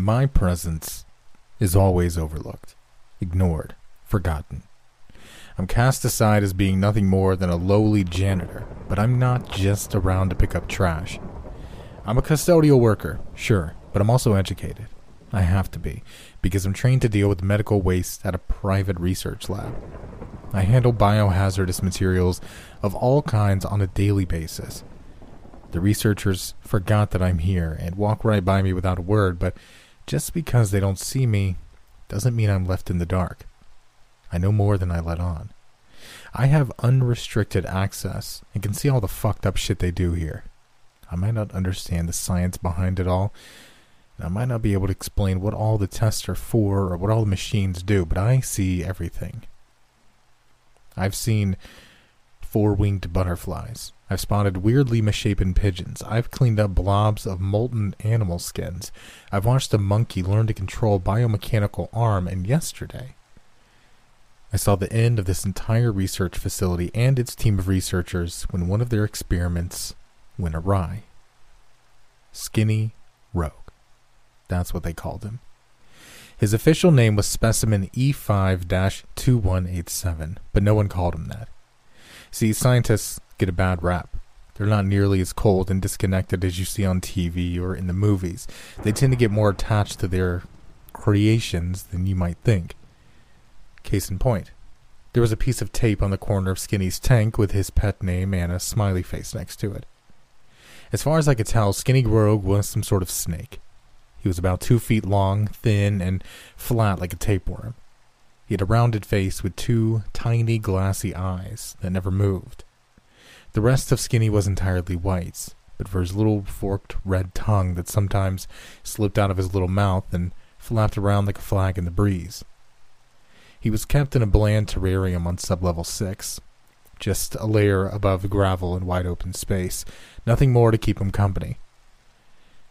My presence is always overlooked, ignored, forgotten. I'm cast aside as being nothing more than a lowly janitor, but I'm not just around to pick up trash. I'm a custodial worker, sure, but I'm also educated. I have to be, because I'm trained to deal with medical waste at a private research lab. I handle biohazardous materials of all kinds on a daily basis. The researchers forgot that I'm here and walk right by me without a word, but just because they don't see me doesn't mean I'm left in the dark. I know more than I let on. I have unrestricted access and can see all the fucked up shit they do here. I might not understand the science behind it all, and I might not be able to explain what all the tests are for or what all the machines do, but I see everything. I've seen four-winged butterflies. I've spotted weirdly misshapen pigeons. I've cleaned up blobs of molten animal skins. I've watched a monkey learn to control a biomechanical arm, and yesterday I saw the end of this entire research facility and its team of researchers when one of their experiments went awry. Skinny Rogue. That's what they called him. His official name was specimen E5-2187, but no one called him that. See, scientists get a bad rap. They're not nearly as cold and disconnected as you see on TV or in the movies. They tend to get more attached to their creations than you might think. Case in point, there was a piece of tape on the corner of Skinny's tank with his pet name and a smiley face next to it. As far as I could tell, Skinny Rogue was some sort of snake. He was about 2 feet long, thin, and flat like a tapeworm. He had a rounded face with two tiny glassy eyes that never moved. The rest of Skinny was entirely white, but for his little forked red tongue that sometimes slipped out of his little mouth and flapped around like a flag in the breeze. He was kept in a bland terrarium on sublevel 6, just a layer above gravel and wide open space, nothing more to keep him company.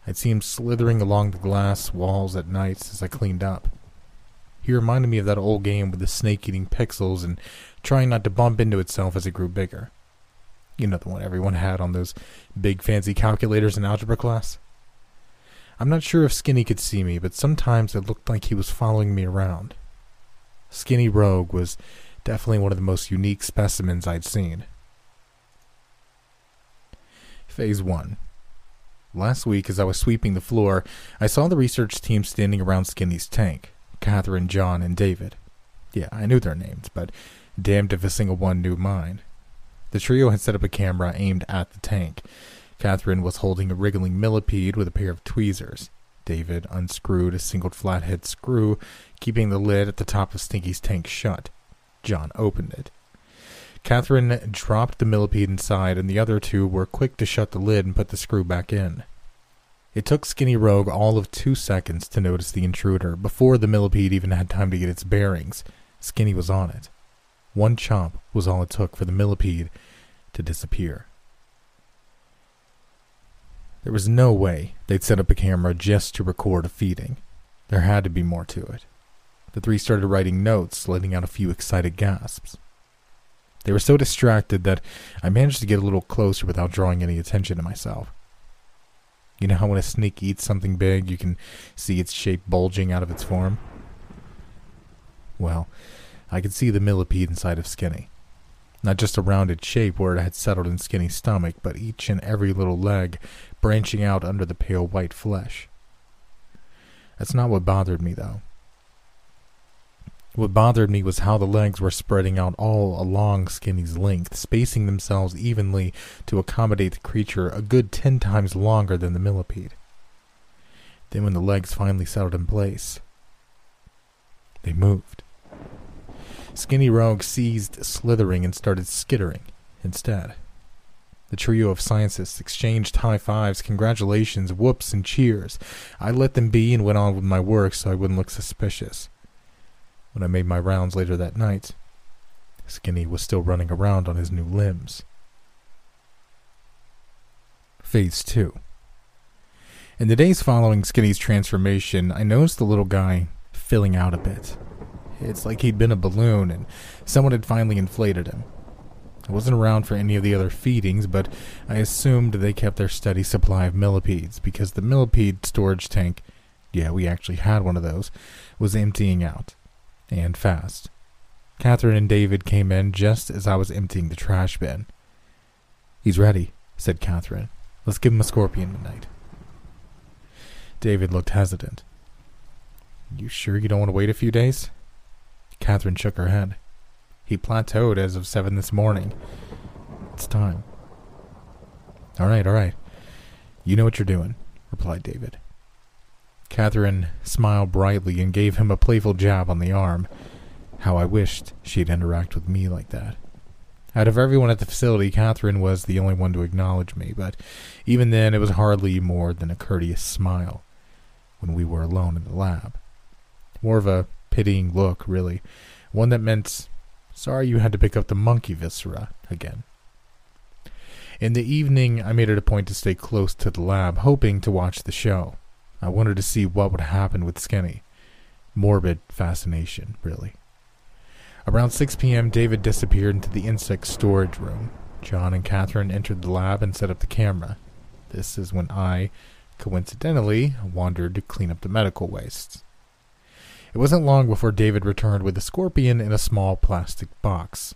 I'd see him slithering along the glass walls at nights as I cleaned up. He reminded me of that old game with the snake eating pixels and trying not to bump into itself as it grew bigger. You know, the one everyone had on those big fancy calculators in algebra class? I'm not sure if Skinny could see me, but sometimes it looked like he was following me around. Skinny Rogue was definitely one of the most unique specimens I'd seen. Phase 1. Last week, as I was sweeping the floor, I saw the research team standing around Skinny's tank. Catherine, John, and David. Yeah, I knew their names, but damned if a single one knew mine. The trio had set up a camera aimed at the tank. Catherine was holding a wriggling millipede with a pair of tweezers. David unscrewed a single flathead screw, keeping the lid at the top of Stinky's tank shut. John opened it. Catherine dropped the millipede inside, and the other two were quick to shut the lid and put the screw back in. It took Skinny Rogue all of 2 seconds to notice the intruder, before the millipede even had time to get its bearings. Skinny was on it. One chomp was all it took for the millipede to disappear. There was no way they'd set up a camera just to record a feeding. There had to be more to it. The three started writing notes, letting out a few excited gasps. They were so distracted that I managed to get a little closer without drawing any attention to myself. You know how when a snake eats something big, you can see its shape bulging out of its form? Well, I could see the millipede inside of Skinny. Not just a rounded shape where it had settled in Skinny's stomach, but each and every little leg branching out under the pale white flesh. That's not what bothered me, though. What bothered me was how the legs were spreading out all along Skinny's length, spacing themselves evenly to accommodate the creature a good 10 times longer than the millipede. Then when the legs finally settled in place, they moved. Skinny Rogue ceased slithering and started skittering instead. The trio of scientists exchanged high fives, congratulations, whoops, and cheers. I let them be and went on with my work so I wouldn't look suspicious. When I made my rounds later that night, Skinny was still running around on his new limbs. Phase 2. In the days following Skinny's transformation, I noticed the little guy filling out a bit. It's like he'd been a balloon and someone had finally inflated him. I wasn't around for any of the other feedings, but I assumed they kept their steady supply of millipedes, because the millipede storage tank, yeah, we actually had one of those, was emptying out, and fast. Catherine and David came in just as I was emptying the trash bin. "He's ready," said Catherine. "Let's give him a scorpion midnight." David looked hesitant. "You sure you don't want to wait a few days?" Catherine shook her head. "He plateaued as of 7 this morning. It's time." All right. You know what you're doing," replied David. Catherine smiled brightly and gave him a playful jab on the arm. How I wished she'd interact with me like that. Out of everyone at the facility, Catherine was the only one to acknowledge me, but even then it was hardly more than a courteous smile when we were alone in the lab. More of a pitying look, really. One that meant, sorry you had to pick up the monkey viscera again. In the evening, I made it a point to stay close to the lab, hoping to watch the show. I wanted to see what would happen with Skinny. Morbid fascination, really. Around 6 p.m., David disappeared into the insect storage room. John and Catherine entered the lab and set up the camera. This is when I, coincidentally, wandered to clean up the medical wastes. It wasn't long before David returned with a scorpion in a small plastic box.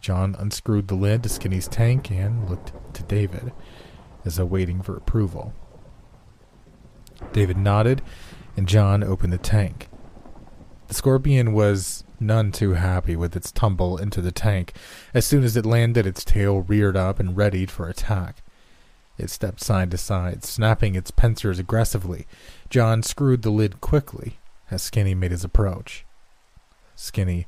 John unscrewed the lid to Skinny's tank and looked to David, as though waiting for approval. David nodded, and John opened the tank. The scorpion was none too happy with its tumble into the tank. As soon as it landed, its tail reared up and readied for attack. It stepped side to side, snapping its pincers aggressively. John screwed the lid quickly as Skinny made his approach. Skinny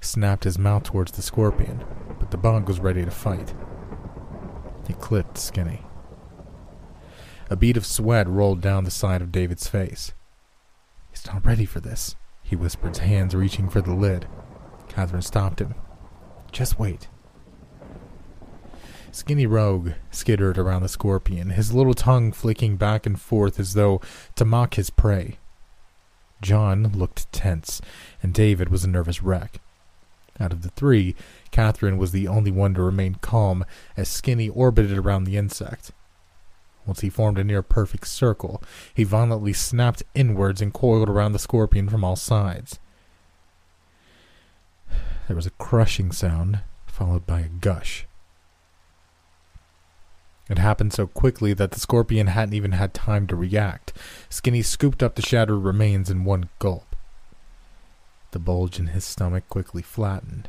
snapped his mouth towards the scorpion, but the bug was ready to fight. He clipped Skinny. A bead of sweat rolled down the side of David's face. "He's not ready for this," he whispered, hands reaching for the lid. Catherine stopped him. "Just wait." Skinny Rogue skittered around the scorpion, his little tongue flicking back and forth as though to mock his prey. John looked tense, and David was a nervous wreck. Out of the three, Catherine was the only one to remain calm as Skinny orbited around the insect. Once he formed a near-perfect circle, he violently snapped inwards and coiled around the scorpion from all sides. There was a crushing sound, followed by a gush. It happened so quickly that the scorpion hadn't even had time to react. Skinny scooped up the shattered remains in one gulp. The bulge in his stomach quickly flattened,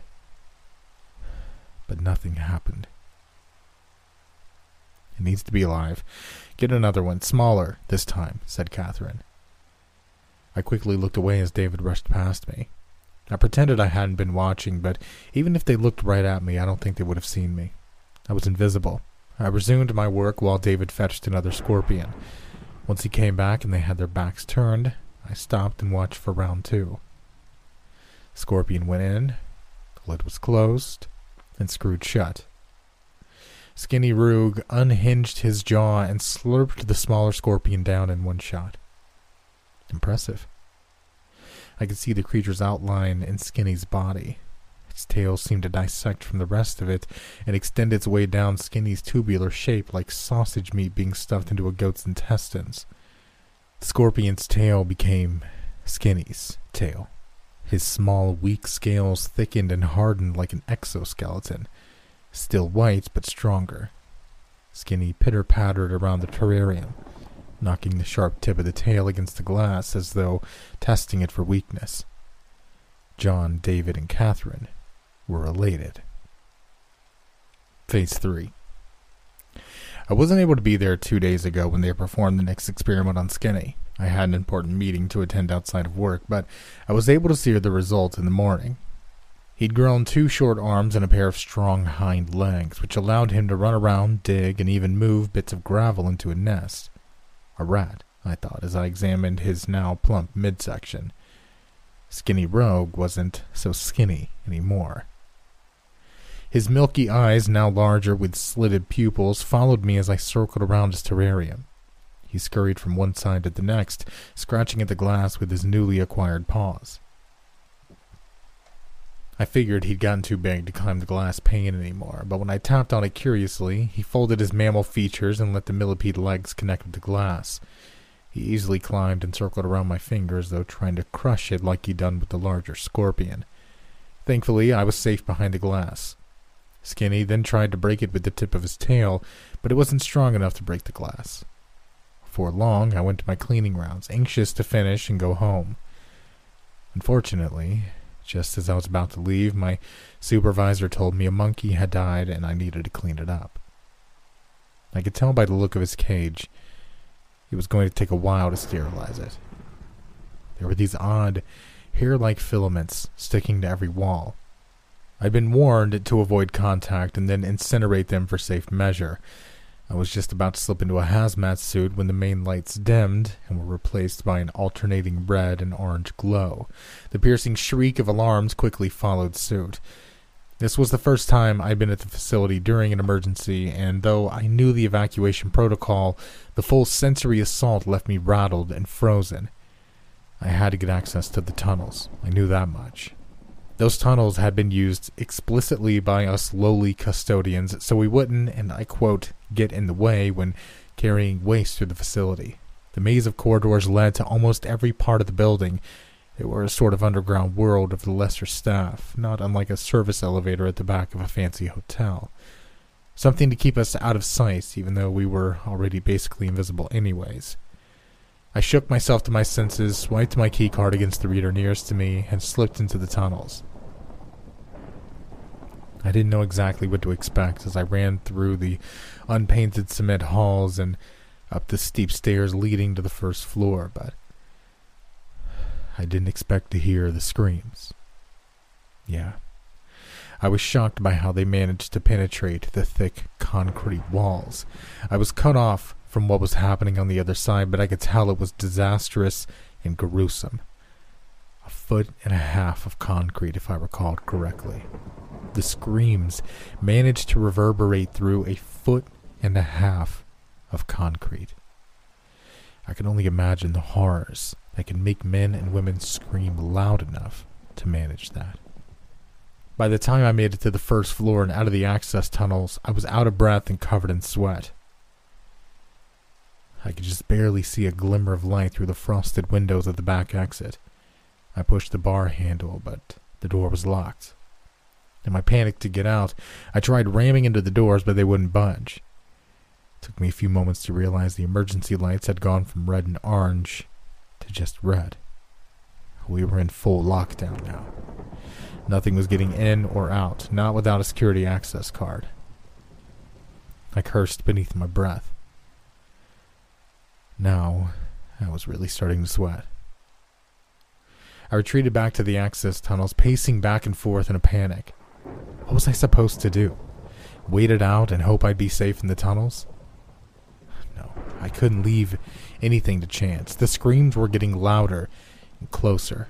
but nothing happened. "It needs to be alive. Get another one, smaller this time," said Catherine. I quickly looked away as David rushed past me. I pretended I hadn't been watching, but even if they looked right at me, I don't think they would have seen me. I was invisible. I resumed my work while David fetched another scorpion. Once he came back and they had their backs turned, I stopped and watched for round 2. Scorpion went in, the lid was closed, and screwed shut. Skinny Rogue unhinged his jaw and slurped the smaller scorpion down in one shot. Impressive. I could see the creature's outline in Skinny's body. Its tail seemed to dissect from the rest of it and extend its way down Skinny's tubular shape like sausage meat being stuffed into a goat's intestines. The scorpion's tail became Skinny's tail. His small, weak scales thickened and hardened like an exoskeleton. Still white, but stronger. Skinny pitter-pattered around the terrarium, knocking the sharp tip of the tail against the glass as though testing it for weakness. John, David, and Catherine were elated. Phase 3. I wasn't able to be there 2 days ago when they performed the next experiment on Skinny. I had an important meeting to attend outside of work, but I was able to see the results in the morning. He'd grown two short arms and a pair of strong hind legs, which allowed him to run around, dig, and even move bits of gravel into a nest. A rat, I thought, as I examined his now plump midsection. Skinny Rogue wasn't so skinny anymore. His milky eyes, now larger with slitted pupils, followed me as I circled around his terrarium. He scurried from one side to the next, scratching at the glass with his newly acquired paws. I figured he'd gotten too big to climb the glass pane anymore, but when I tapped on it curiously, he folded his mammal features and let the millipede legs connect with the glass. He easily climbed and circled around my finger as though trying to crush it like he'd done with the larger scorpion. Thankfully, I was safe behind the glass. Skinny then tried to break it with the tip of his tail, but it wasn't strong enough to break the glass. Before long, I went to my cleaning rounds, anxious to finish and go home. Unfortunately, just as I was about to leave, my supervisor told me a monkey had died and I needed to clean it up. I could tell by the look of his cage. It was going to take a while to sterilize it. There were these odd, hair-like filaments sticking to every wall. I'd been warned to avoid contact and then incinerate them for safe measure. I was just about to slip into a hazmat suit when the main lights dimmed and were replaced by an alternating red and orange glow. The piercing shriek of alarms quickly followed suit. This was the first time I'd been at the facility during an emergency, and though I knew the evacuation protocol, the full sensory assault left me rattled and frozen. I had to get access to the tunnels. I knew that much. Those tunnels had been used explicitly by us lowly custodians, so we wouldn't, and I quote, get in the way when carrying waste through the facility. The maze of corridors led to almost every part of the building. They were a sort of underground world of the lesser staff, not unlike a service elevator at the back of a fancy hotel. Something to keep us out of sight, even though we were already basically invisible anyways. I shook myself to my senses, swiped my keycard against the reader nearest to me, and slipped into the tunnels. I didn't know exactly what to expect as I ran through the unpainted cement halls and up the steep stairs leading to the first floor, but I didn't expect to hear the screams. Yeah, I was shocked by how they managed to penetrate the thick concrete walls. I was cut off from what was happening on the other side, but I could tell it was disastrous and gruesome. 1.5 feet of concrete, if I recalled correctly. The screams managed to reverberate through 1.5 feet of concrete. I can only imagine the horrors that can make men and women scream loud enough to manage that. By the time I made it to the first floor and out of the access tunnels, I was out of breath and covered in sweat. I could just barely see a glimmer of light through the frosted windows of the back exit. I pushed the bar handle, but the door was locked. In my panic to get out, I tried ramming into the doors, but they wouldn't budge. It took me a few moments to realize the emergency lights had gone from red and orange to just red. We were in full lockdown now. Nothing was getting in or out, not without a security access card. I cursed beneath my breath. Now, I was really starting to sweat. I retreated back to the access tunnels, pacing back and forth in a panic. What was I supposed to do? Wait it out and hope I'd be safe in the tunnels? No, I couldn't leave anything to chance. The screams were getting louder and closer.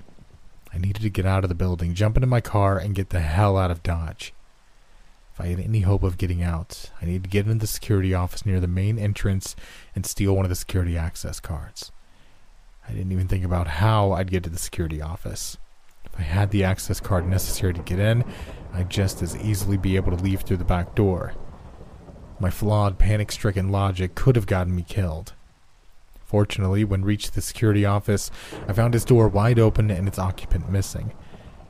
I needed to get out of the building, jump into my car, and get the hell out of Dodge. If I had any hope of getting out, I needed to get into the security office near the main entrance and steal one of the security access cards. I didn't even think about how I'd get to the security office. If I had the access card necessary to get in, I'd just as easily be able to leave through the back door. My flawed, panic-stricken logic could have gotten me killed. Fortunately, when I reached the security office, I found its door wide open and its occupant missing.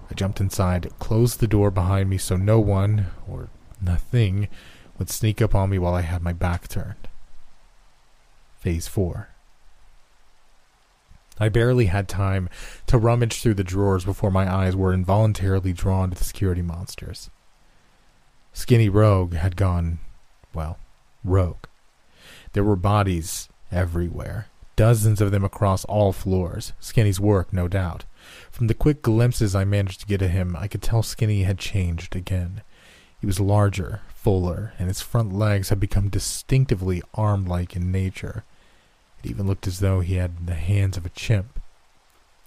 I jumped inside, closed the door behind me so no one, or nothing, would sneak up on me while I had my back turned. Phase 4. I barely had time to rummage through the drawers before my eyes were involuntarily drawn to the security monsters. Skinny Rogue had gone, well, rogue. There were bodies everywhere, dozens of them across all floors. Skinny's work, no doubt. From the quick glimpses I managed to get at him, I could tell Skinny had changed again. He was larger, fuller, and his front legs had become distinctively arm-like in nature. It even looked as though he had the hands of a chimp.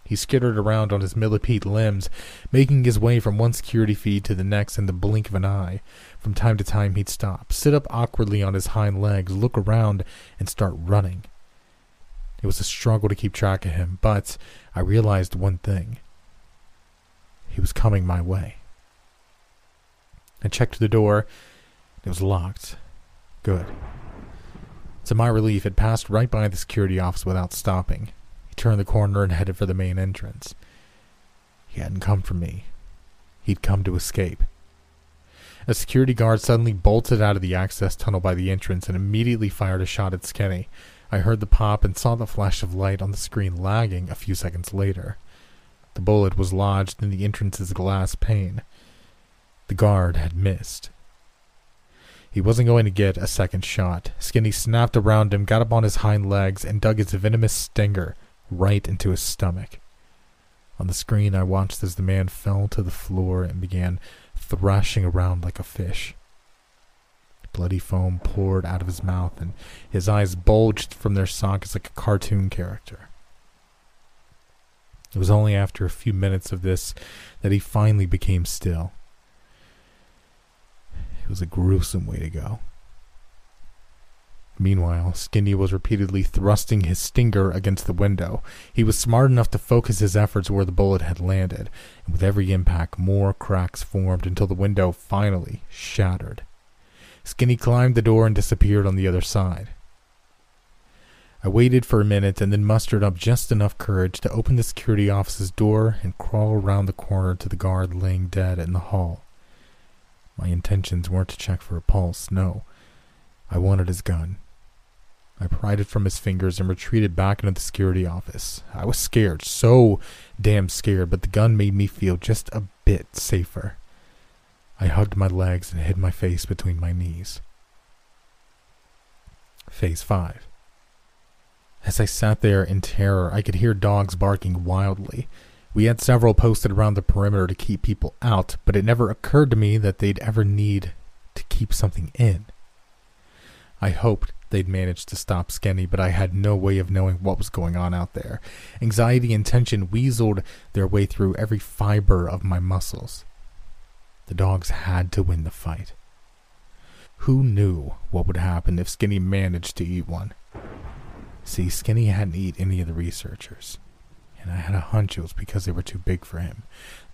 He skittered around on his millipede limbs, making his way from one security feed to the next in the blink of an eye. From time to time he'd stop, sit up awkwardly on his hind legs, look around, and start running. It was a struggle to keep track of him, but I realized one thing. He was coming my way. I checked the door. It was locked. Good. To my relief, it passed right by the security office without stopping. He turned the corner and headed for the main entrance. He hadn't come for me. He'd come to escape. A security guard suddenly bolted out of the access tunnel by the entrance and immediately fired a shot at Skinny. I heard the pop and saw the flash of light on the screen lagging a few seconds later. The bullet was lodged in the entrance's glass pane. The guard had missed. He wasn't going to get a second shot. Skinny snapped around him, got up on his hind legs, and dug his venomous stinger right into his stomach. On the screen, I watched as the man fell to the floor and began thrashing around like a fish. Bloody foam poured out of his mouth, and his eyes bulged from their sockets like a cartoon character. It was only after a few minutes of this that he finally became still. It was a gruesome way to go. Meanwhile, Skinny was repeatedly thrusting his stinger against the window. He was smart enough to focus his efforts where the bullet had landed, and with every impact, more cracks formed until the window finally shattered. Skinny climbed the door and disappeared on the other side. I waited for a minute and then mustered up just enough courage to open the security office's door and crawl around the corner to the guard laying dead in the hall. My intentions weren't to check for a pulse, no. I wanted his gun. I pried it from his fingers and retreated back into the security office. I was scared, so damn scared, but the gun made me feel just a bit safer. I hugged my legs and hid my face between my knees. Phase 5. As I sat there in terror, I could hear dogs barking wildly. We had several posted around the perimeter to keep people out, but it never occurred to me that they'd ever need to keep something in. I hoped they'd managed to stop Skinny, but I had no way of knowing what was going on out there. Anxiety and tension weaseled their way through every fiber of my muscles. The dogs had to win the fight. Who knew what would happen if Skinny managed to eat one? See, Skinny hadn't eaten any of the researchers, and I had a hunch it was because they were too big for him.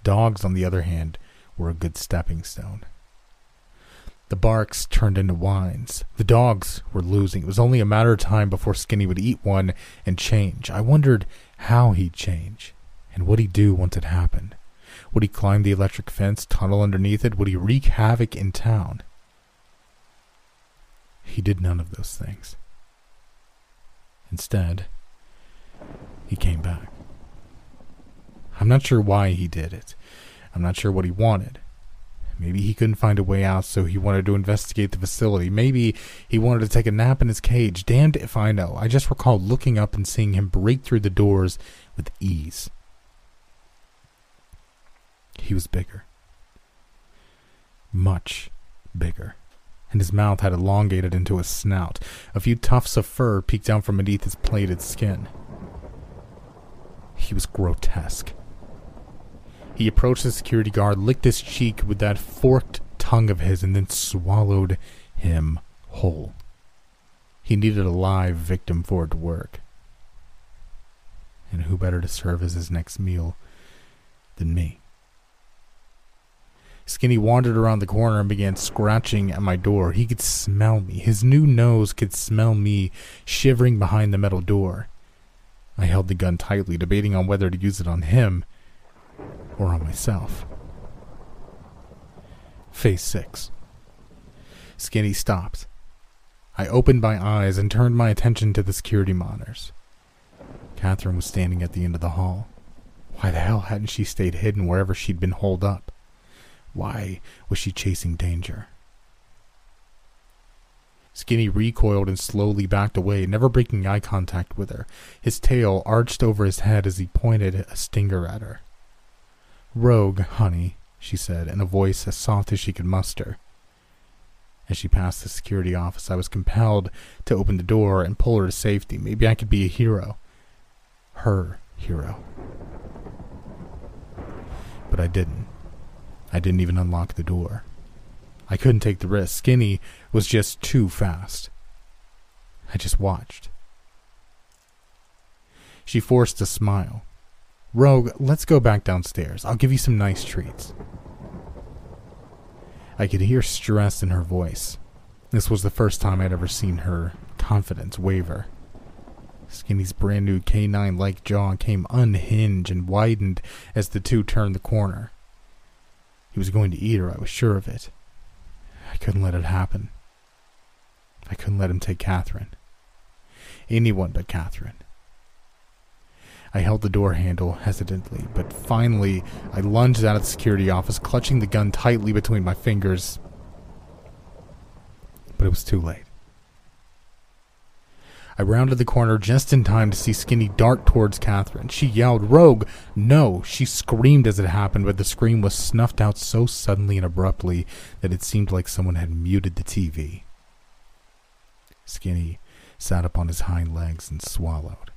Dogs, on the other hand, were a good stepping stone. The barks turned into whines. The dogs were losing. It was only a matter of time before Skinny would eat one and change. I wondered how he'd change, and what he'd do once it happened. Would he climb the electric fence, tunnel underneath it? Would he wreak havoc in town? He did none of those things. Instead, he came back. I'm not sure why he did it. I'm not sure what he wanted. Maybe he couldn't find a way out, so he wanted to investigate the facility. Maybe he wanted to take a nap in his cage. Damned if I know. I just recall looking up and seeing him break through the doors with ease. He was bigger. Much bigger. And his mouth had elongated into a snout. A few tufts of fur peeked down from beneath his plated skin. He was grotesque. He approached the security guard, licked his cheek with that forked tongue of his, and then swallowed him whole. He needed a live victim for it to work. And who better to serve as his next meal than me? Skinny wandered around the corner and began scratching at my door. He could smell me. His new nose could smell me shivering behind the metal door. I held the gun tightly, debating on whether to use it on him or on myself. Phase 6. Skinny stopped. I opened my eyes and turned my attention to the security monitors. Catherine was standing at the end of the hall. Why the hell hadn't she stayed hidden wherever she'd been holed up? Why was she chasing danger? Skinny recoiled and slowly backed away, never breaking eye contact with her, his tail arched over his head as he pointed a stinger at her. "Rogue, honey," she said, in a voice as soft as she could muster. As she passed the security office, I was compelled to open the door and pull her to safety. Maybe I could be a hero. Her hero. But I didn't. I didn't even unlock the door. I couldn't take the risk. Skinny was just too fast. I just watched. She forced a smile. "Rogue, let's go back downstairs. I'll give you some nice treats." I could hear stress in her voice. This was the first time I'd ever seen her confidence waver. Skinny's brand new canine-like jaw came unhinged and widened as the two turned the corner. He was going to eat her, I was sure of it. I couldn't let it happen. I couldn't let him take Catherine. Anyone but Catherine. I held the door handle hesitantly, but finally I lunged out of the security office, clutching the gun tightly between my fingers. But it was too late. I rounded the corner just in time to see Skinny dart towards Catherine. She yelled, "Rogue, no!" She screamed as it happened, but the scream was snuffed out so suddenly and abruptly that it seemed like someone had muted the TV. Skinny sat up on his hind legs and swallowed.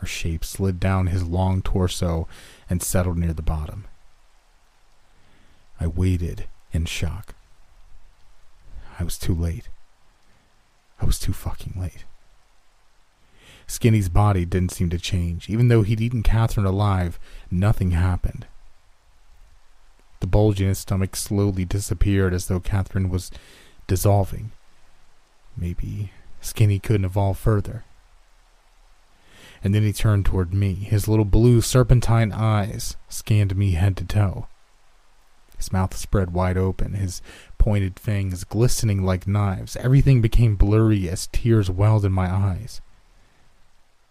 Her shape slid down his long torso and settled near the bottom. I waited in shock. I was too late. I was too fucking late. Skinny's body didn't seem to change. Even though he'd eaten Catherine alive, nothing happened. The bulge in his stomach slowly disappeared as though Catherine was dissolving. Maybe Skinny couldn't evolve further. And then he turned toward me. His little blue serpentine eyes scanned me head to toe. His mouth spread wide open, his pointed fangs glistening like knives. Everything became blurry as tears welled in my eyes.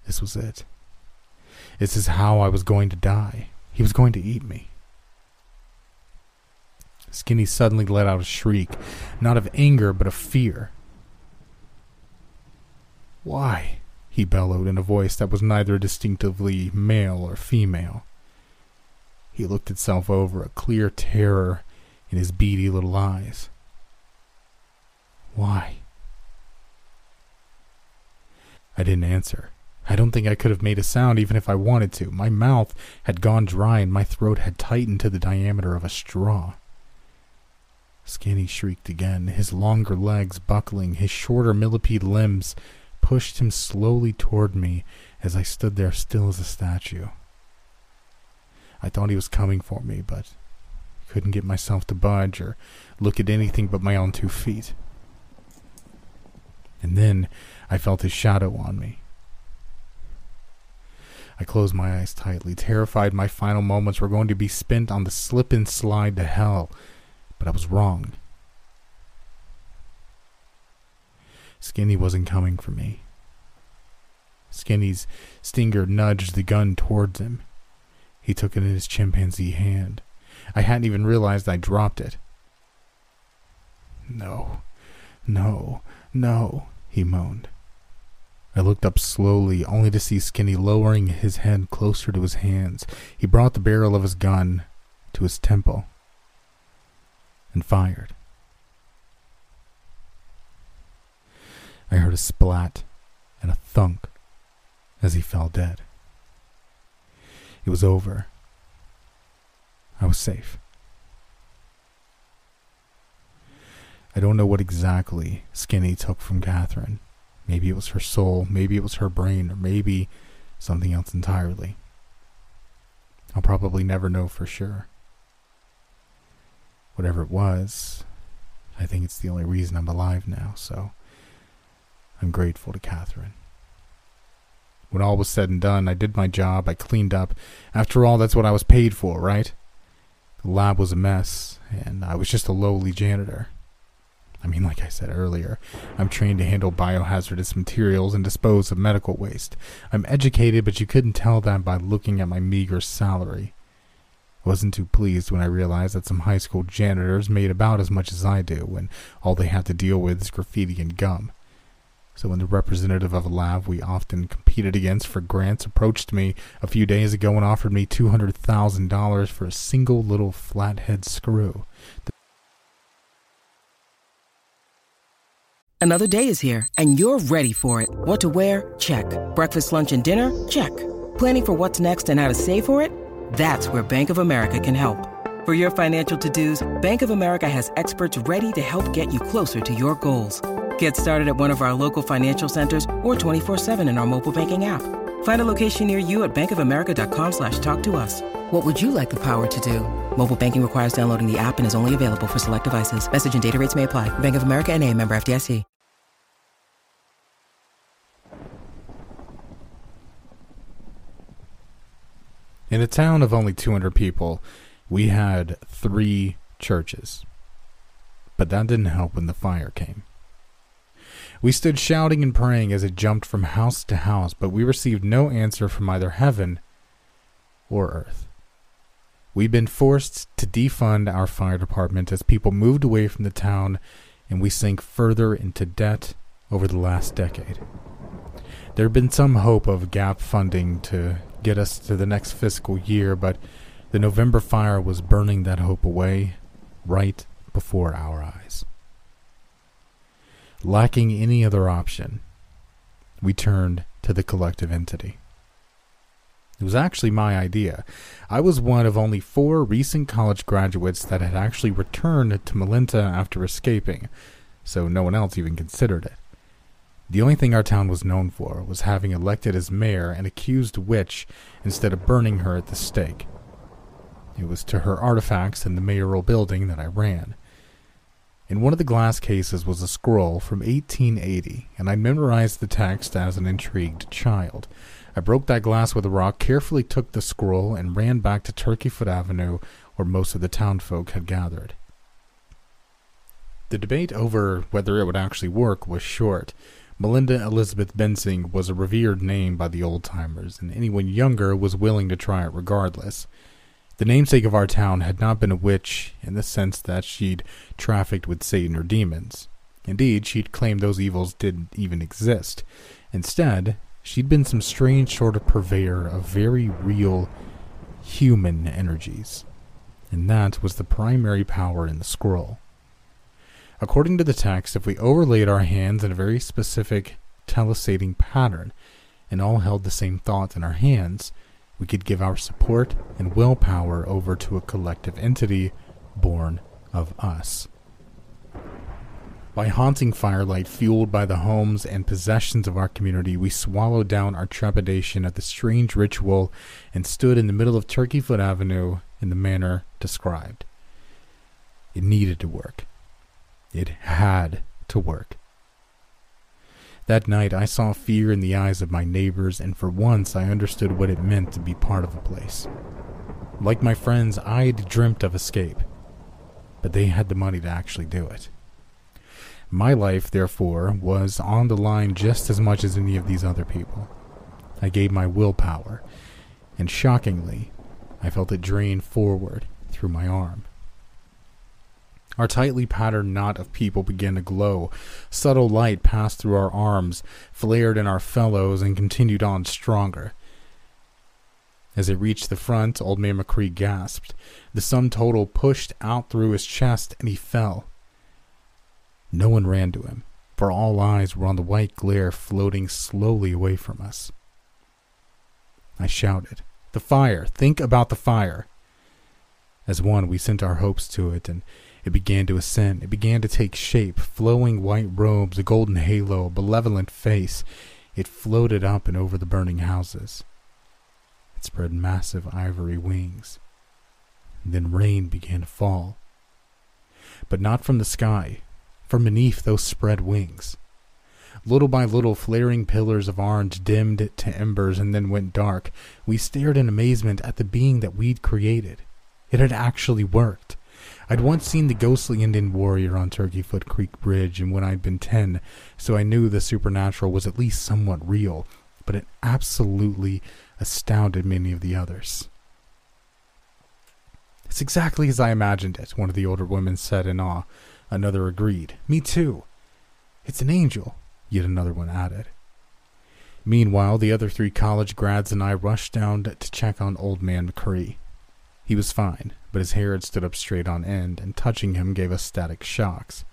This was it. This is how I was going to die. He was going to eat me. Skinny suddenly let out a shriek, not of anger, but of fear. "Why?" he bellowed in a voice that was neither distinctively male or female. He looked himself over, a clear terror in his beady little eyes. "Why?" I didn't answer. I don't think I could have made a sound even if I wanted to. My mouth had gone dry and my throat had tightened to the diameter of a straw. Skinny shrieked again, his longer legs buckling, his shorter millipede limbs pushed him slowly toward me as I stood there still as a statue. I thought he was coming for me, but couldn't get myself to budge or look at anything but my own 2 feet. And then I felt his shadow on me. I closed my eyes tightly, terrified my final moments were going to be spent on the slip and slide to hell, but I was wrong. Skinny wasn't coming for me. Skinny's stinger nudged the gun towards him. He took it in his chimpanzee hand. I hadn't even realized I dropped it. "No, no, no," he moaned. I looked up slowly, only to see Skinny lowering his head closer to his hands. He brought the barrel of his gun to his temple and fired. I heard a splat and a thunk as he fell dead. It was over. I was safe. I don't know what exactly Skinny took from Catherine. Maybe it was her soul, maybe it was her brain, or maybe something else entirely. I'll probably never know for sure. Whatever it was, I think it's the only reason I'm alive now, so I'm grateful to Catherine. When all was said and done, I did my job, I cleaned up. After all, that's what I was paid for, right? The lab was a mess, and I was just a lowly janitor. I mean, like I said earlier, I'm trained to handle biohazardous materials and dispose of medical waste. I'm educated, but you couldn't tell that by looking at my meager salary. Wasn't too pleased when I realized that some high school janitors made about as much as I do, and all they have to deal with is graffiti and gum. So when the representative of a lab we often competed against for grants approached me a few days ago and offered me $200,000 for a single little flathead screw. Another day is here, and you're ready for it. What to wear? Check. Breakfast, lunch, and dinner? Check. Planning for what's next and how to save for it? That's where Bank of America can help. For your financial to-dos, Bank of America has experts ready to help get you closer to your goals. Get started at one of our local financial centers or 24/7 in our mobile banking app. Find a location near you at bankofamerica.com/talktous. What would you like the power to do? Mobile banking requires downloading the app and is only available for select devices. Message and data rates may apply. Bank of America NA, member FDIC. In a town of only 200 people, we had 3 churches. But that didn't help when the fire came. We stood shouting and praying as it jumped from house to house, but we received no answer from either heaven or earth. We'd been forced to defund our fire department as people moved away from the town, and we sank further into debt over the last decade. There had been some hope of gap funding to get us to the next fiscal year, but the November fire was burning that hope away right before our eyes. Lacking any other option, we turned to the collective entity. It was actually my idea. I was one of only 4 recent college graduates that had actually returned to Malinta after escaping, so no one else even considered it. The only thing our town was known for was having elected as mayor an accused witch instead of burning her at the stake. It was to her artifacts in the mayoral building that I ran. In one of the glass cases was a scroll from 1880, and I memorized the text as an intrigued child. I broke that glass with a rock, carefully took the scroll, and ran back to Turkey Foot Avenue, where most of the townfolk had gathered. The debate over whether it would actually work was short. Melinda Elizabeth Bensing was a revered name by the old-timers, and anyone younger was willing to try it regardless. The namesake of our town had not been a witch in the sense that she'd trafficked with Satan or demons. Indeed, she'd claimed those evils didn't even exist. Instead, she'd been some strange sort of purveyor of very real human energies. And that was the primary power in the scroll. According to the text, if we overlaid our hands in a very specific telesaiting pattern and all held the same thought in our hands, we could give our support and willpower over to a collective entity born of us. By haunting firelight fueled by the homes and possessions of our community, we swallowed down our trepidation at the strange ritual and stood in the middle of Turkey Foot Avenue in the manner described. It needed to work. It had to work. That night, I saw fear in the eyes of my neighbors, and for once I understood what it meant to be part of a place. Like my friends, I'd dreamt of escape, but they had the money to actually do it. My life, therefore, was on the line just as much as any of these other people. I gave my willpower, and shockingly, I felt it drain forward through my arm. Our tightly patterned knot of people began to glow. Subtle light passed through our arms, flared in our fellows, and continued on stronger. As it reached the front, Old Man McCree gasped. The sum total pushed out through his chest, and he fell. No one ran to him, for all eyes were on the white glare floating slowly away from us. I shouted, "The fire! Think about the fire!" As one, we sent our hopes to it, and it began to ascend. It began to take shape, flowing white robes, a golden halo, a malevolent face. It floated up and over the burning houses. It spread massive ivory wings. Then rain began to fall. But not from the sky, from beneath those spread wings. Little by little, flaring pillars of orange dimmed to embers and then went dark. We stared in amazement at the being that we'd created. It had actually worked. I'd once seen the ghostly Indian warrior on Turkey Foot Creek Bridge, and when I'd been 10, so I knew the supernatural was at least somewhat real, but it absolutely astounded many of the others. "It's exactly as I imagined it," one of the older women said in awe. Another agreed. "Me too. It's an angel," yet another one added. Meanwhile, the other three college grads and I rushed down to check on old man McCree. He was fine, but his hair had stood up straight on end, and touching him gave us static shocks.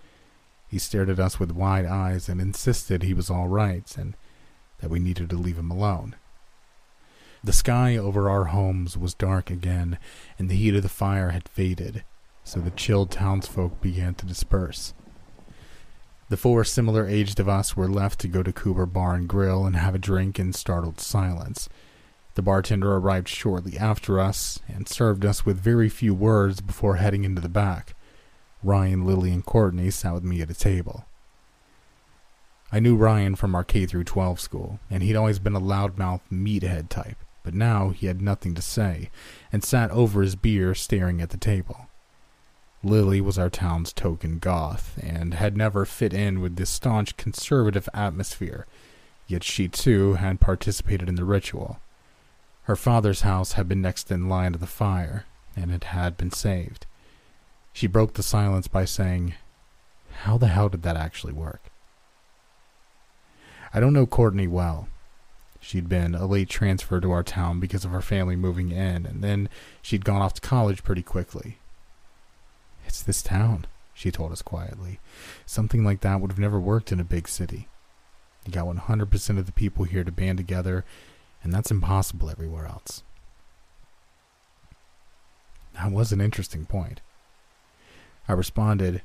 He stared at us with wide eyes and insisted he was all right, and that we needed to leave him alone. The sky over our homes was dark again, and the heat of the fire had faded, so the chilled townsfolk began to disperse. The four similar-aged of us were left to go to Cooper Bar and Grill and have a drink in startled silence. The bartender arrived shortly after us and served us with very few words before heading into the back. Ryan, Lily, and Courtney sat with me at a table. I knew Ryan from our K-12 school, and he'd always been a loudmouth meathead type, but now he had nothing to say and sat over his beer staring at the table. Lily was our town's token goth and had never fit in with this staunch conservative atmosphere, yet she too had participated in the ritual. Her father's house had been next in line to the fire, and it had been saved. She broke the silence by saying, "How the hell did that actually work?" I don't know Courtney well. She'd been a late transfer to our town because of her family moving in, and then she'd gone off to college pretty quickly. "It's this town," she told us quietly. "Something like that would have never worked in a big city. You got 100% of the people here to band together, and that's impossible everywhere else." That was an interesting point. I responded,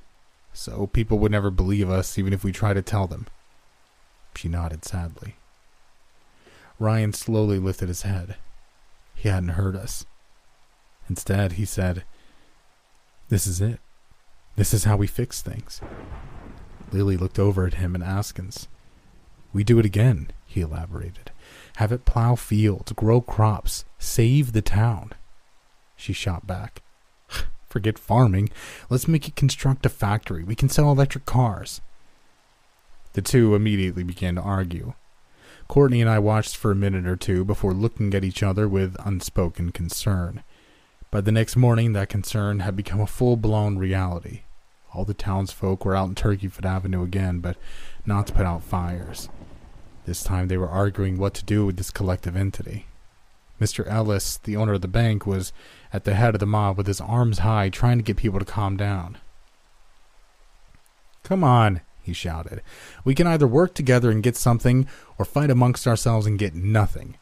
"So people would never believe us even if we try to tell them." She nodded sadly. Ryan slowly lifted his head. He hadn't heard us. Instead, he said, "This is it. This is how we fix things." Lily looked over at him and Askins. "We do it again," he elaborated. "Have it plow fields, grow crops, save the town." She shot back. "Forget farming. Let's make it construct a factory. We can sell electric cars." The two immediately began to argue. Courtney and I watched for a minute or two before looking at each other with unspoken concern. By the next morning, that concern had become a full-blown reality. All the townsfolk were out in Turkey Foot Avenue again, but not to put out fires. This time they were arguing what to do with this collective entity. Mr. Ellis, the owner of the bank, was at the head of the mob with his arms high, trying to get people to calm down. "Come on," he shouted. "We can either work together and get something, or fight amongst ourselves and get nothing."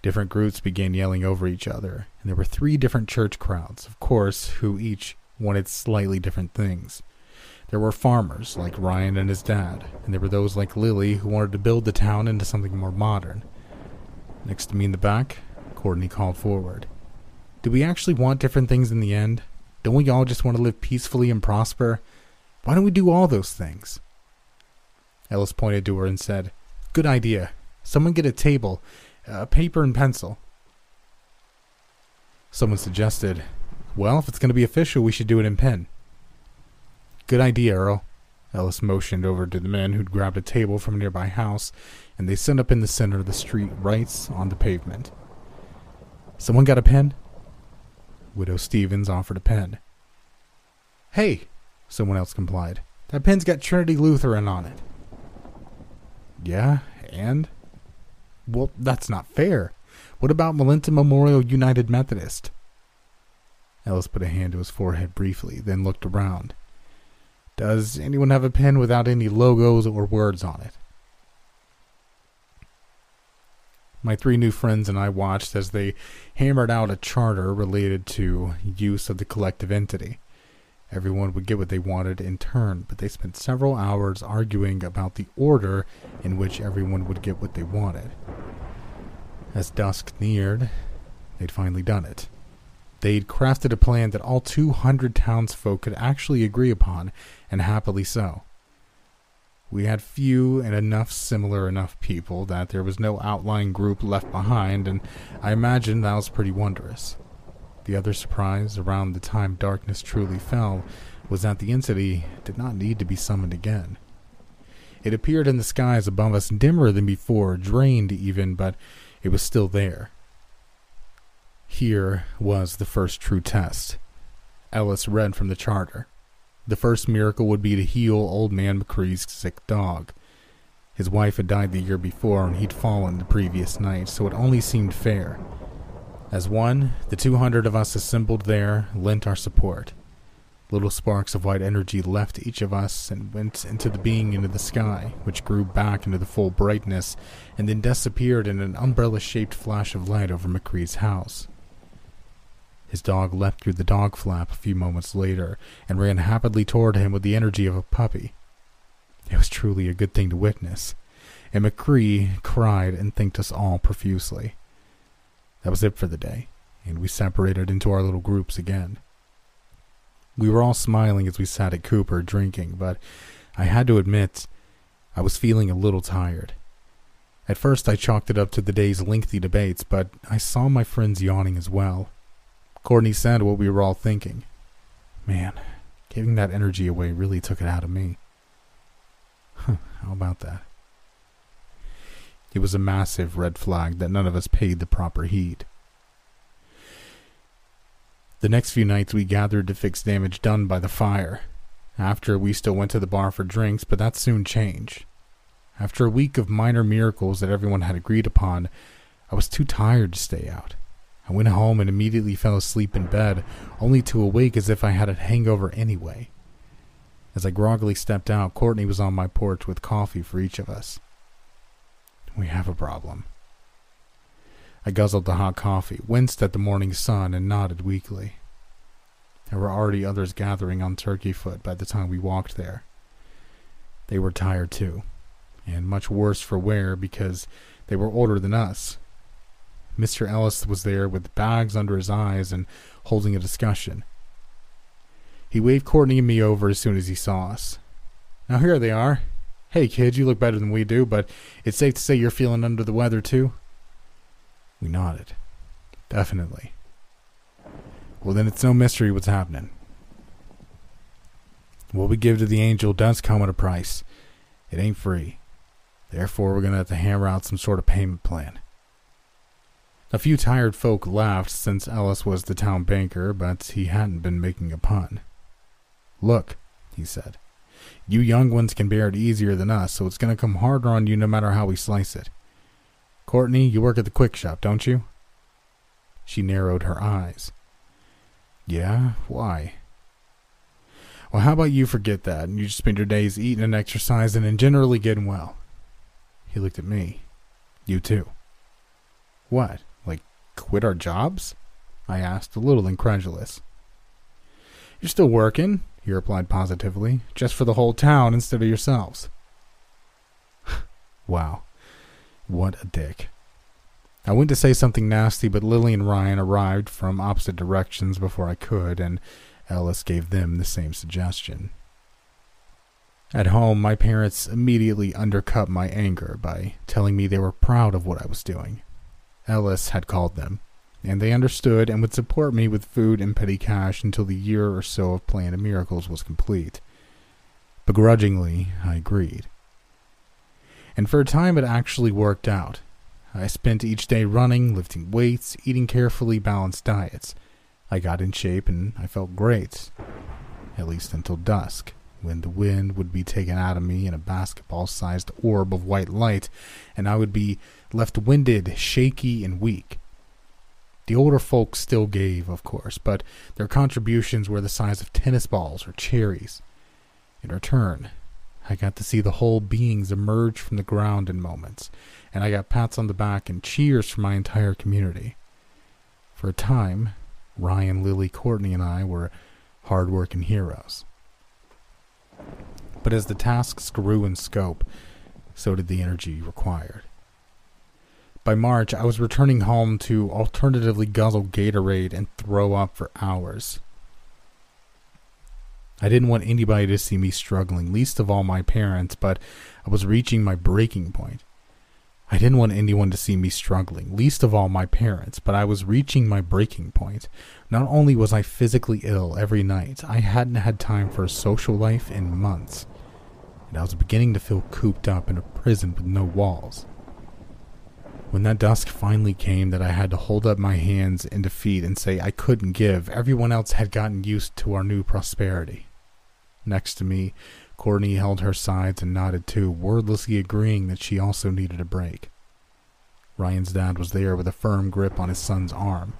Different groups began yelling over each other, and there were three different church crowds, of course, who each wanted slightly different things. There were farmers, like Ryan and his dad, and there were those like Lily who wanted to build the town into something more modern. Next to me in the back, Courtney called forward. "Do we actually want different things in the end? Don't we all just want to live peacefully and prosper? Why don't we do all those things?" Ellis pointed to her and said, "Good idea. Someone get a table, paper and pencil." Someone suggested, "Well, if it's going to be official, we should do it in pen." "Good idea, Earl." Ellis motioned over to the men who'd grabbed a table from a nearby house, and they set up in the center of the street, right on the pavement. "Someone got a pen?" Widow Stevens offered a pen. "Hey," someone else complied, "that pen's got Trinity Lutheran on it." "Yeah, and?" "Well, that's not fair. What about Malinton Memorial United Methodist?" Ellis put a hand to his forehead briefly, then looked around. "Does anyone have a pen without any logos or words on it?" My three new friends and I watched as they hammered out a charter related to use of the collective entity. Everyone would get what they wanted in turn, but they spent several hours arguing about the order in which everyone would get what they wanted. As dusk neared, they'd finally done it. They'd crafted a plan that all 200 townsfolk could actually agree upon, and happily so. We had few and similar enough people that there was no outlying group left behind, and I imagine that was pretty wondrous. The other surprise, around the time darkness truly fell, was that the entity did not need to be summoned again. It appeared in the skies above us, dimmer than before, drained even, but it was still there. Here was the first true test. Ellis read from the charter. The first miracle would be to heal old man McCree's sick dog. His wife had died the year before, and he'd fallen the previous night, so it only seemed fair. As one, the 200 of us assembled there lent our support. Little sparks of white energy left each of us and went into the being into the sky, which grew back into the full brightness and then disappeared in an umbrella-shaped flash of light over McCree's house. His dog leapt through the dog flap a few moments later and ran rapidly toward him with the energy of a puppy. It was truly a good thing to witness, and McCree cried and thanked us all profusely. That was it for the day, and we separated into our little groups again. We were all smiling as we sat at Cooper drinking, but I had to admit I was feeling a little tired. At first I chalked it up to the day's lengthy debates, but I saw my friends yawning as well. Courtney said what we were all thinking. Man, giving that energy away really took it out of me. How about that? It was a massive red flag that none of us paid the proper heed. The next few nights we gathered to fix damage done by the fire. After, we still went to the bar for drinks, but that soon changed. After a week of minor miracles that everyone had agreed upon, I was too tired to stay out. I went home and immediately fell asleep in bed, only to awake as if I had a hangover anyway. As I groggily stepped out, Courtney was on my porch with coffee for each of us. We have a problem. I guzzled the hot coffee, winced at the morning sun, and nodded weakly. There were already others gathering on Turkey Foot by the time we walked there. They were tired too, and much worse for wear because they were older than us. Mr. Ellis was there with bags under his eyes and holding a discussion. He waved Courtney and me over as soon as he saw us. Now here they are. Hey kid, you look better than we do, but it's safe to say you're feeling under the weather too? We nodded. Definitely. Well, then it's no mystery what's happening. What we give to the angel does come at a price. It ain't free. Therefore, we're going to have to hammer out some sort of payment plan. A few tired folk laughed since Ellis was the town banker, but he hadn't been making a pun. Look, he said, you young ones can bear it easier than us, so it's going to come harder on you no matter how we slice it. Courtney, you work at the quick shop, don't you? She narrowed her eyes. Yeah, why? Well, how about you forget that and you just spend your days eating and exercising and generally getting well? He looked at me. You too. What, like quit our jobs? I asked, a little incredulous. You're still working, he replied positively, just for the whole town instead of yourselves. Wow. What a dick. I went to say something nasty, but Lily and Ryan arrived from opposite directions before I could, and Ellis gave them the same suggestion. At home, my parents immediately undercut my anger by telling me they were proud of what I was doing. Ellis had called them, and they understood and would support me with food and petty cash until the year or so of Plan of Miracles was complete. Begrudgingly, I agreed. And for a time it actually worked out. I spent each day running, lifting weights, eating carefully balanced diets. I got in shape and I felt great, at least until dusk, when the wind would be taken out of me in a basketball-sized orb of white light, and I would be left winded, shaky, and weak. The older folks still gave, of course, but their contributions were the size of tennis balls or cherries. In return, I got to see the whole beings emerge from the ground in moments, and I got pats on the back and cheers from my entire community. For a time, Ryan, Lily, Courtney, and I were hard-working heroes. But as the tasks grew in scope, so did the energy required. By March, I was returning home to alternatively guzzle Gatorade and throw up for hours. I didn't want anybody to see me struggling, least of all my parents, but I was reaching my breaking point. Not only was I physically ill every night, I hadn't had time for a social life in months, and I was beginning to feel cooped up in a prison with no walls. When that dusk finally came that I had to hold up my hands in defeat and say I couldn't give, everyone else had gotten used to our new prosperity. Next to me, Courtney held her sides and nodded too, wordlessly agreeing that she also needed a break. Ryan's dad was there with a firm grip on his son's arm.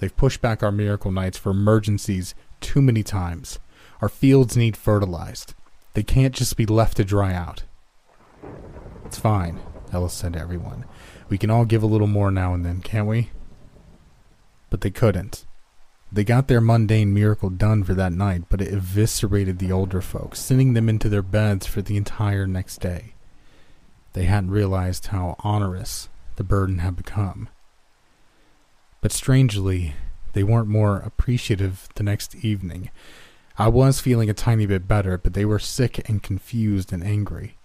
They've pushed back our miracle nights for emergencies too many times. Our fields need fertilized. They can't just be left to dry out. It's fine, Ellis said to everyone. We can all give a little more now and then, can't we? But they couldn't. They got their mundane miracle done for that night, but it eviscerated the older folks, sending them into their beds for the entire next day. They hadn't realized how onerous the burden had become. But strangely, they weren't more appreciative the next evening. I was feeling a tiny bit better, but they were sick and confused and angry.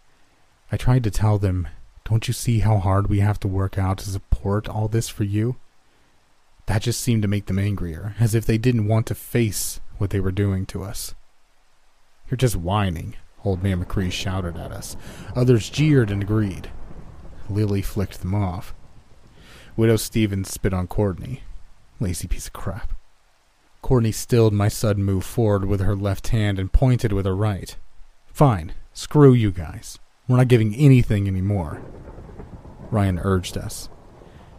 I tried to tell them, "Don't you see how hard we have to work out to support all this for you?" That just seemed to make them angrier, as if they didn't want to face what they were doing to us. "You're just whining," Old Man McCree shouted at us. Others jeered and agreed. Lily flicked them off. Widow Stevens spit on Courtney. Lazy piece of crap. Courtney stilled my sudden move forward with her left hand and pointed with her right. "Fine, screw you guys. We're not giving anything anymore." Ryan urged us.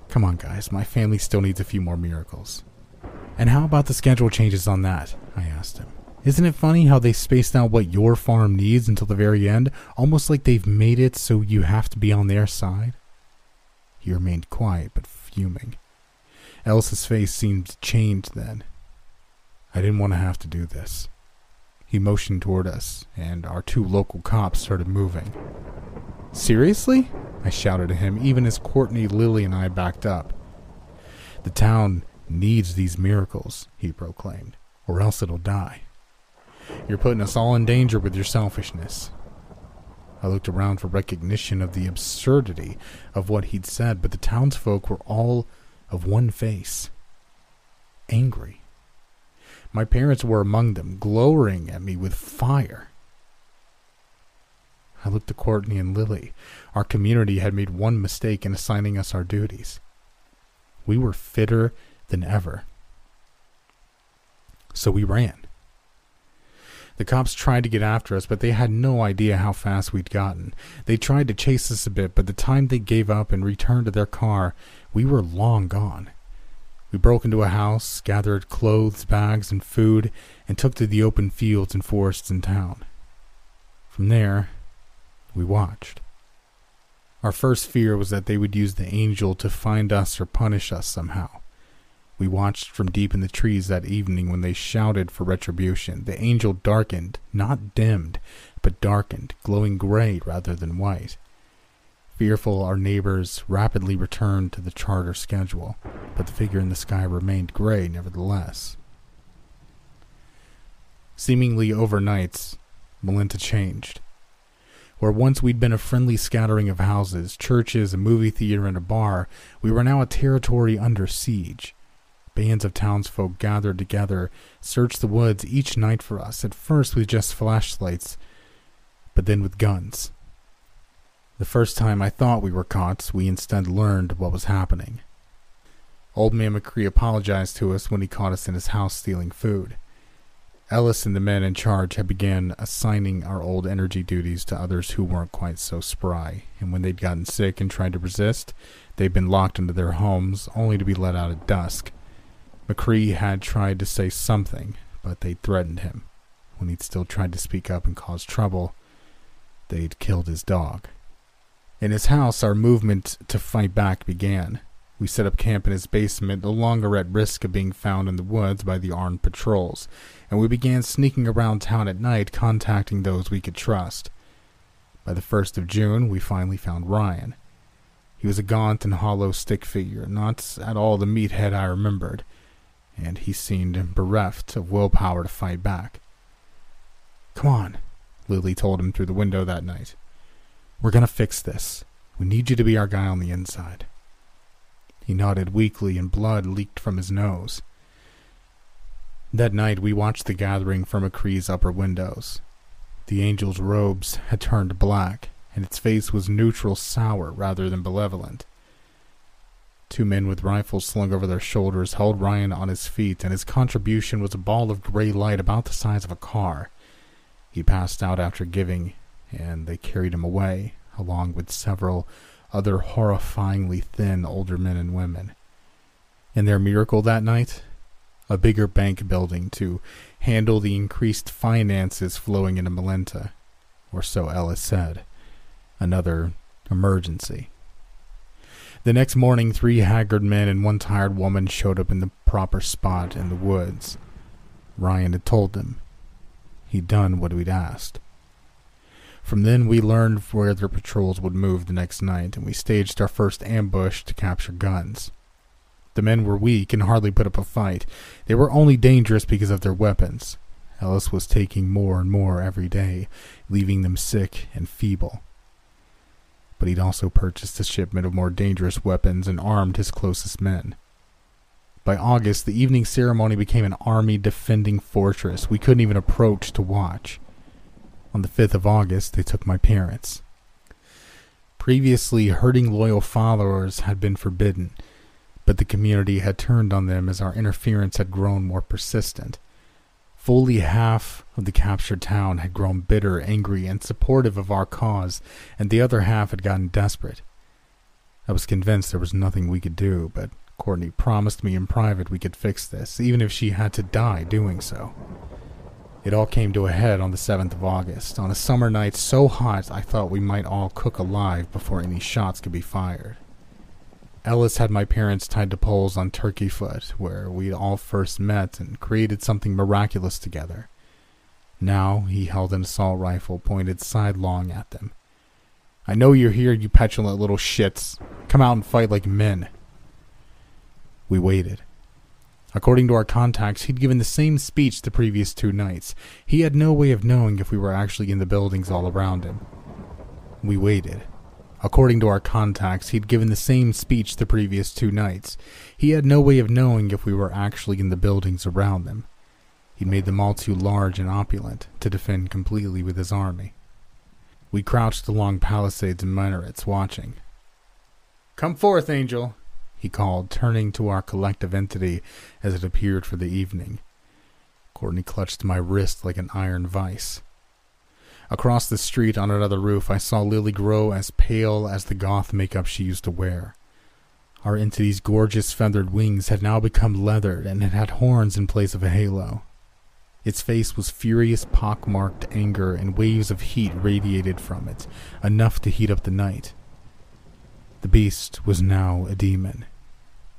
"Come on, guys, my family still needs a few more miracles." "And how about the schedule changes on that?" I asked him. "Isn't it funny how they spaced out what your farm needs until the very end, almost like they've made it so you have to be on their side?" He remained quiet but fuming. Ellis's face seemed to change then. I didn't want to have to do this. He motioned toward us, and our two local cops started moving. "Seriously?" I shouted at him, even as Courtney, Lily, and I backed up. "The town needs these miracles," he proclaimed, "or else it'll die. You're putting us all in danger with your selfishness." I looked around for recognition of the absurdity of what he'd said, but the townsfolk were all of one face. Angry. My parents were among them, glowering at me with fire. I looked to Courtney and Lily. Our community had made one mistake in assigning us our duties. We were fitter than ever. So we ran. The cops tried to get after us, but they had no idea how fast we'd gotten. They tried to chase us a bit, but the time they gave up and returned to their car, we were long gone. We broke into a house, gathered clothes, bags, and food, and took to the open fields and forests in town. From there, we watched. Our first fear was that they would use the angel to find us or punish us somehow. We watched from deep in the trees that evening when they shouted for retribution. The angel darkened, not dimmed, but darkened, glowing gray rather than white. Fearful, our neighbors rapidly returned to the charter schedule, but the figure in the sky remained gray nevertheless. Seemingly overnight, Malinta changed. Where once we'd been a friendly scattering of houses, churches, a movie theater, and a bar, we were now a territory under siege. Bands of townsfolk gathered together, searched the woods each night for us, at first with just flashlights, but then with guns. The first time I thought we were caught, we instead learned what was happening. Old Man McCree apologized to us when he caught us in his house stealing food. Ellis and the men in charge had began assigning our old energy duties to others who weren't quite so spry, and when they'd gotten sick and tried to resist, they'd been locked into their homes, only to be let out at dusk. McCree had tried to say something, but they threatened him. When he'd still tried to speak up and cause trouble, they'd killed his dog. In his house, our movement to fight back began. We set up camp in his basement, no longer at risk of being found in the woods by the armed patrols, and we began sneaking around town at night, contacting those we could trust. By the 1st of June, we finally found Ryan. He was a gaunt and hollow stick figure, not at all the meathead I remembered, and he seemed bereft of willpower to fight back. "Come on," Lily told him through the window that night. "We're gonna fix this. We need you to be our guy on the inside." He nodded weakly and blood leaked from his nose. That night we watched the gathering from McCree's upper windows. The angel's robes had turned black, and its face was neutral sour rather than benevolent. Two men with rifles slung over their shoulders held Ryan on his feet, and his contribution was a ball of gray light about the size of a car. He passed out after giving, and they carried him away, along with several other horrifyingly thin older men and women. In their miracle that night, a bigger bank building to handle the increased finances flowing into Malinta, or so Ellis said. Another emergency. The next morning, 3 haggard men and 1 tired woman showed up in the proper spot in the woods. Ryan had told them. He'd done what we'd asked. From then, we learned where their patrols would move the next night, and we staged our first ambush to capture guns. The men were weak and hardly put up a fight. They were only dangerous because of their weapons. Ellis was taking more and more every day, leaving them sick and feeble. But he'd also purchased a shipment of more dangerous weapons and armed his closest men. By August, the evening ceremony became an army defending fortress we couldn't even approach to watch. On the 5th of August, they took my parents. Previously, hurting loyal followers had been forbidden, but the community had turned on them as our interference had grown more persistent. Fully half of the captured town had grown bitter, angry, and supportive of our cause, and the other half had gotten desperate. I was convinced there was nothing we could do, but Courtney promised me in private we could fix this, even if she had to die doing so. It all came to a head on the 7th of August, on a summer night so hot I thought we might all cook alive before any shots could be fired. Ellis had my parents tied to poles on Turkey Foot, where we'd all first met and created something miraculous together. Now he held an assault rifle pointed sidelong at them. "I know you're here, you petulant little shits. Come out and fight like men." We waited. According to our contacts, he'd given the same speech the previous 2 nights. He had no way of knowing if we were actually in the buildings all around him. We waited. According to our contacts, he'd given the same speech the previous 2 nights. He had no way of knowing if we were actually in the buildings around them. He'd made them all too large and opulent to defend completely with his army. We crouched along palisades and minarets, watching. "Come forth, Angel," he called, turning to our collective entity as it appeared for the evening. Courtney clutched my wrist like an iron vice. Across the street on another roof, I saw Lily grow as pale as the goth makeup she used to wear. Our entity's gorgeous feathered wings had now become leathered, and it had horns in place of a halo. Its face was furious, pockmarked anger, and waves of heat radiated from it, enough to heat up the night. The beast was now a demon,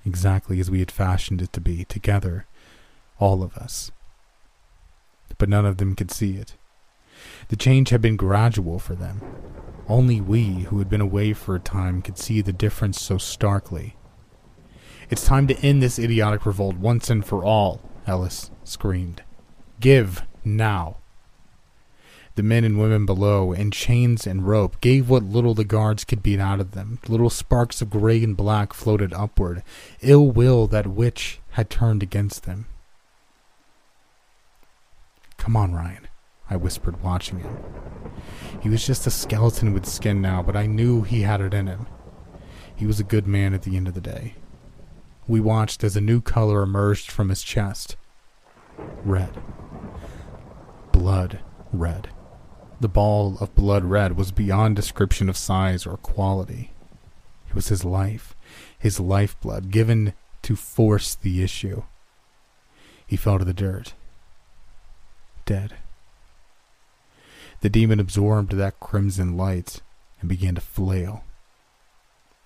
exactly as we had fashioned it to be, together, all of us. But none of them could see it. The change had been gradual for them. Only we, who had been away for a time, could see the difference so starkly. "It's time to end this idiotic revolt once and for all," Ellis screamed. "Give now." The men and women below, in chains and rope, gave what little the guards could beat out of them. Little sparks of gray and black floated upward, ill will that which had turned against them. "Come on, Ryan," I whispered, watching him. He was just a skeleton with skin now, but I knew he had it in him. He was a good man at the end of the day. We watched as a new color emerged from his chest. Red. Blood red. The ball of blood red was beyond description of size or quality. It was his life, his lifeblood, given to force the issue. He fell to the dirt. Dead. The demon absorbed that crimson light and began to flail.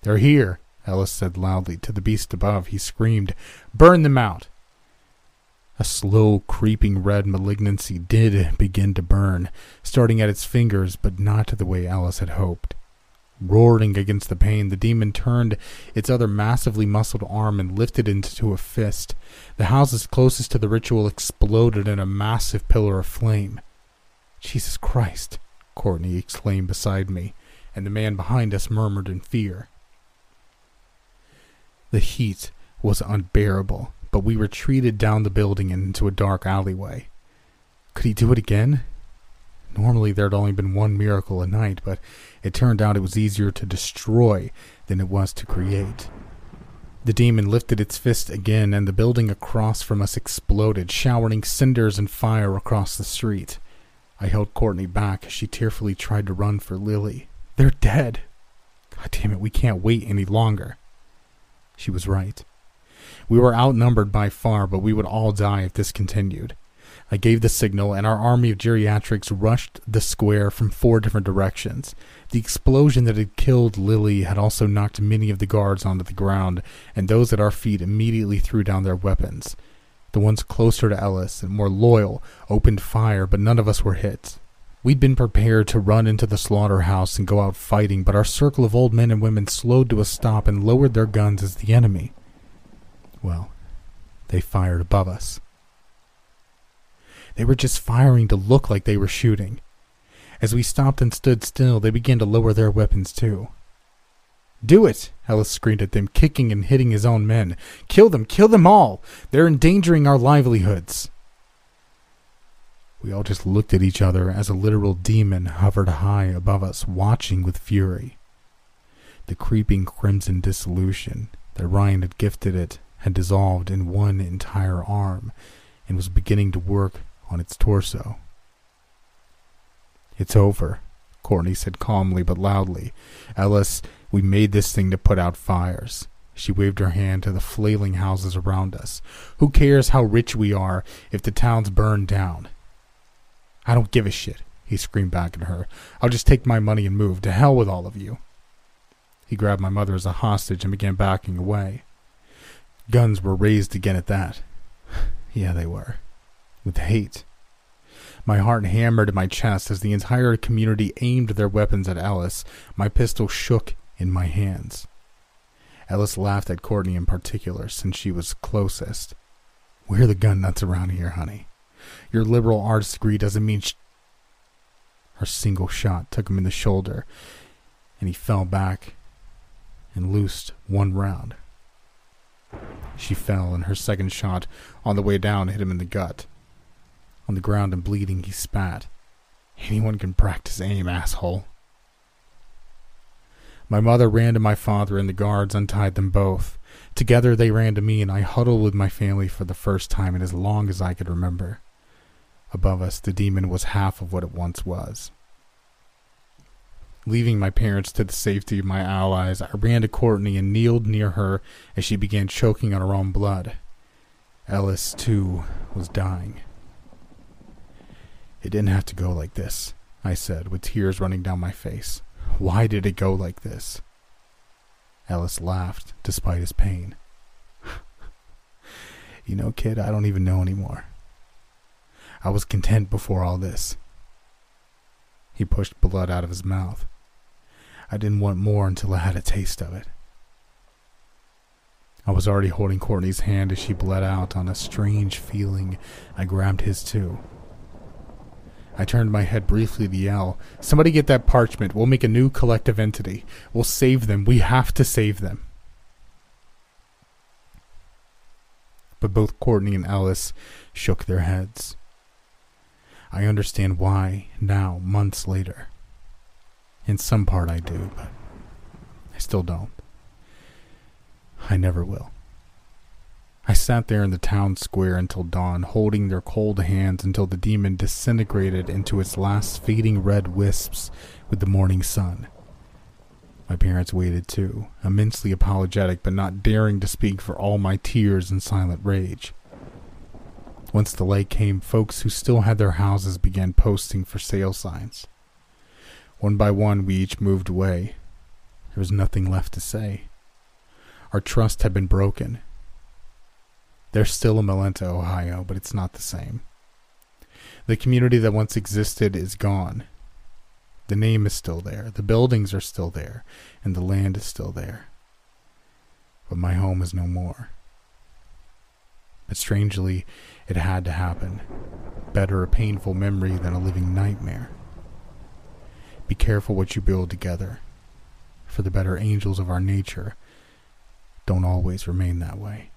"They're here," Ellis said loudly. To the beast above, he screamed, "Burn them out!" A slow, creeping red malignancy did begin to burn, starting at its fingers, but not the way Ellis had hoped. Roaring against the pain, the demon turned its other massively muscled arm and lifted it into a fist. The houses closest to the ritual exploded in a massive pillar of flame. "Jesus Christ," Courtney exclaimed beside me, and the man behind us murmured in fear. The heat was unbearable, but we retreated down the building and into a dark alleyway. Could he do it again? Normally there had only been one miracle a night, but it turned out it was easier to destroy than it was to create. The demon lifted its fist again, and the building across from us exploded, showering cinders and fire across the street. I held Courtney back as she tearfully tried to run for Lily. They're dead. God damn it, we can't wait any longer. She was right. We were outnumbered by far, but we would all die if this continued. I gave the signal, and our army of geriatrics rushed the square from four different directions. The explosion that had killed Lily had also knocked many of the guards onto the ground, and those at our feet immediately threw down their weapons. The ones closer to Ellis and more loyal opened fire, but none of us were hit. We'd been prepared to run into the slaughterhouse and go out fighting, but our circle of old men and women slowed to a stop and lowered their guns as the enemy. Well, they fired above us. They were just firing to look like they were shooting. As we stopped and stood still, they began to lower their weapons too. "Do it!" Ellis screamed at them, kicking and hitting his own men. Kill them all! They're endangering our livelihoods!" We all just looked at each other as a literal demon hovered high above us, watching with fury. The creeping crimson dissolution that Ryan had gifted it had dissolved in one entire arm and was beginning to work on its torso. "It's over," Courtney said calmly but loudly. "Ellis, we made this thing to put out fires." She waved her hand to the flailing houses around us. "Who cares how rich we are if the town's burned down?" "I don't give a shit," he screamed back at her. "I'll just take my money and move. To hell with all of you." He grabbed my mother as a hostage and began backing away. Guns were raised again at that. Yeah, they were. With hate. My heart hammered in my chest as the entire community aimed their weapons at Ellis. My pistol shook in my hands. Ellis laughed at Courtney in particular, since she was closest. "We're the gun nuts around here, honey. Your liberal arts degree doesn't mean Her single shot took him in the shoulder, and he fell back and loosed one round. She fell, and her second shot on the way down hit him in the gut. On the ground and bleeding, he spat. "Anyone can practice aim, asshole." My mother ran to my father, and the guards untied them both. Together they ran to me, and I huddled with my family for the first time in as long as I could remember. Above us, the demon was half of what it once was. Leaving my parents to the safety of my allies, I ran to Courtney and kneeled near her as she began choking on her own blood. Ellis, too, was dying. "It didn't have to go like this," I said, with tears running down my face. "Why did it go like this?" Ellis laughed, despite his pain. "You know, kid, I don't even know anymore. I was content before all this." He pushed blood out of his mouth. "I didn't want more until I had a taste of it." I was already holding Courtney's hand as she bled out. On a strange feeling, I grabbed his too. I turned my head briefly to yell, "Somebody get that parchment. We'll make a new collective entity. We'll save them. We have to save them." But both Courtney and Ellis shook their heads. I understand why now, months later. In some part I do, but I still don't. I never will. I sat there in the town square until dawn, holding their cold hands until the demon disintegrated into its last fading red wisps with the morning sun. My parents waited too, immensely apologetic but not daring to speak for all my tears and silent rage. Once the light came, folks who still had their houses began posting for sale signs. One by one, we each moved away. There was nothing left to say. Our trust had been broken. There's still a Malinta, Ohio, but it's not the same. The community that once existed is gone. The name is still there, the buildings are still there, and the land is still there. But my home is no more. But strangely, it had to happen. Better a painful memory than a living nightmare. Be careful what you build together, for the better angels of our nature don't always remain that way.